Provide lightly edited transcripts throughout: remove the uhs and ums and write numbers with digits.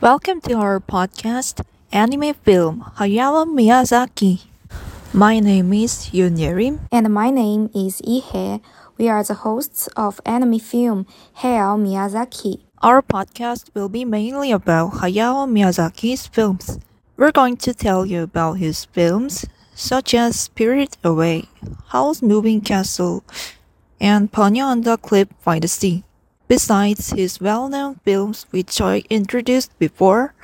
Welcome to our podcast, Anime Film: Hayao Miyazaki. My name is Yunirim. And my name is Ihe. We are the hosts of Anime Film: Hayao Miyazaki. Our podcast will be mainly about Hayao Miyazaki's films. We're going to tell you about his films, such as Spirited Away, Howl's Moving Castle, and Ponyo on the Cliff by the Sea. Besides his well-known films which I introduced before,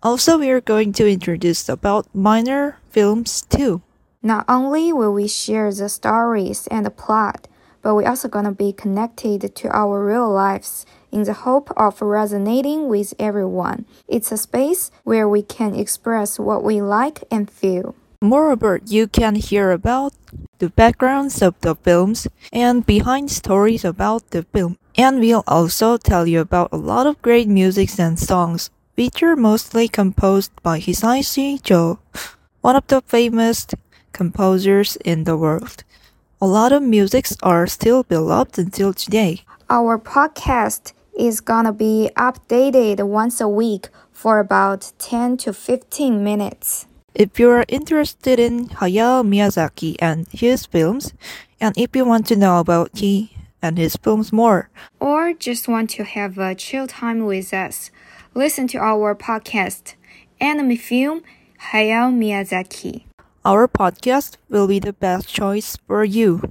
also we are going to introduce about minor films too. Not only will we share the stories and the plot, but we're also gonna be connected to our real lives in the hope of resonating with everyone. It's a space where we can express what we like and feel. Moreover, you can hear about the backgrounds of the films and behind stories about the film. And we'll also tell you about a lot of great music and songs, which are mostly composed by Hisaishi Jo, one of the famous composers in the world. A lot of musics are still beloved until today. Our podcast is gonna be updated once a week for about 10 to 15 minutes. If you are interested in Hayao Miyazaki and his films, and if you want to know about Ihe and his films more, or just want to have a chill time with us, listen to our podcast, Anime Film Hayao Miyazaki. Our podcast will be the best choice for you.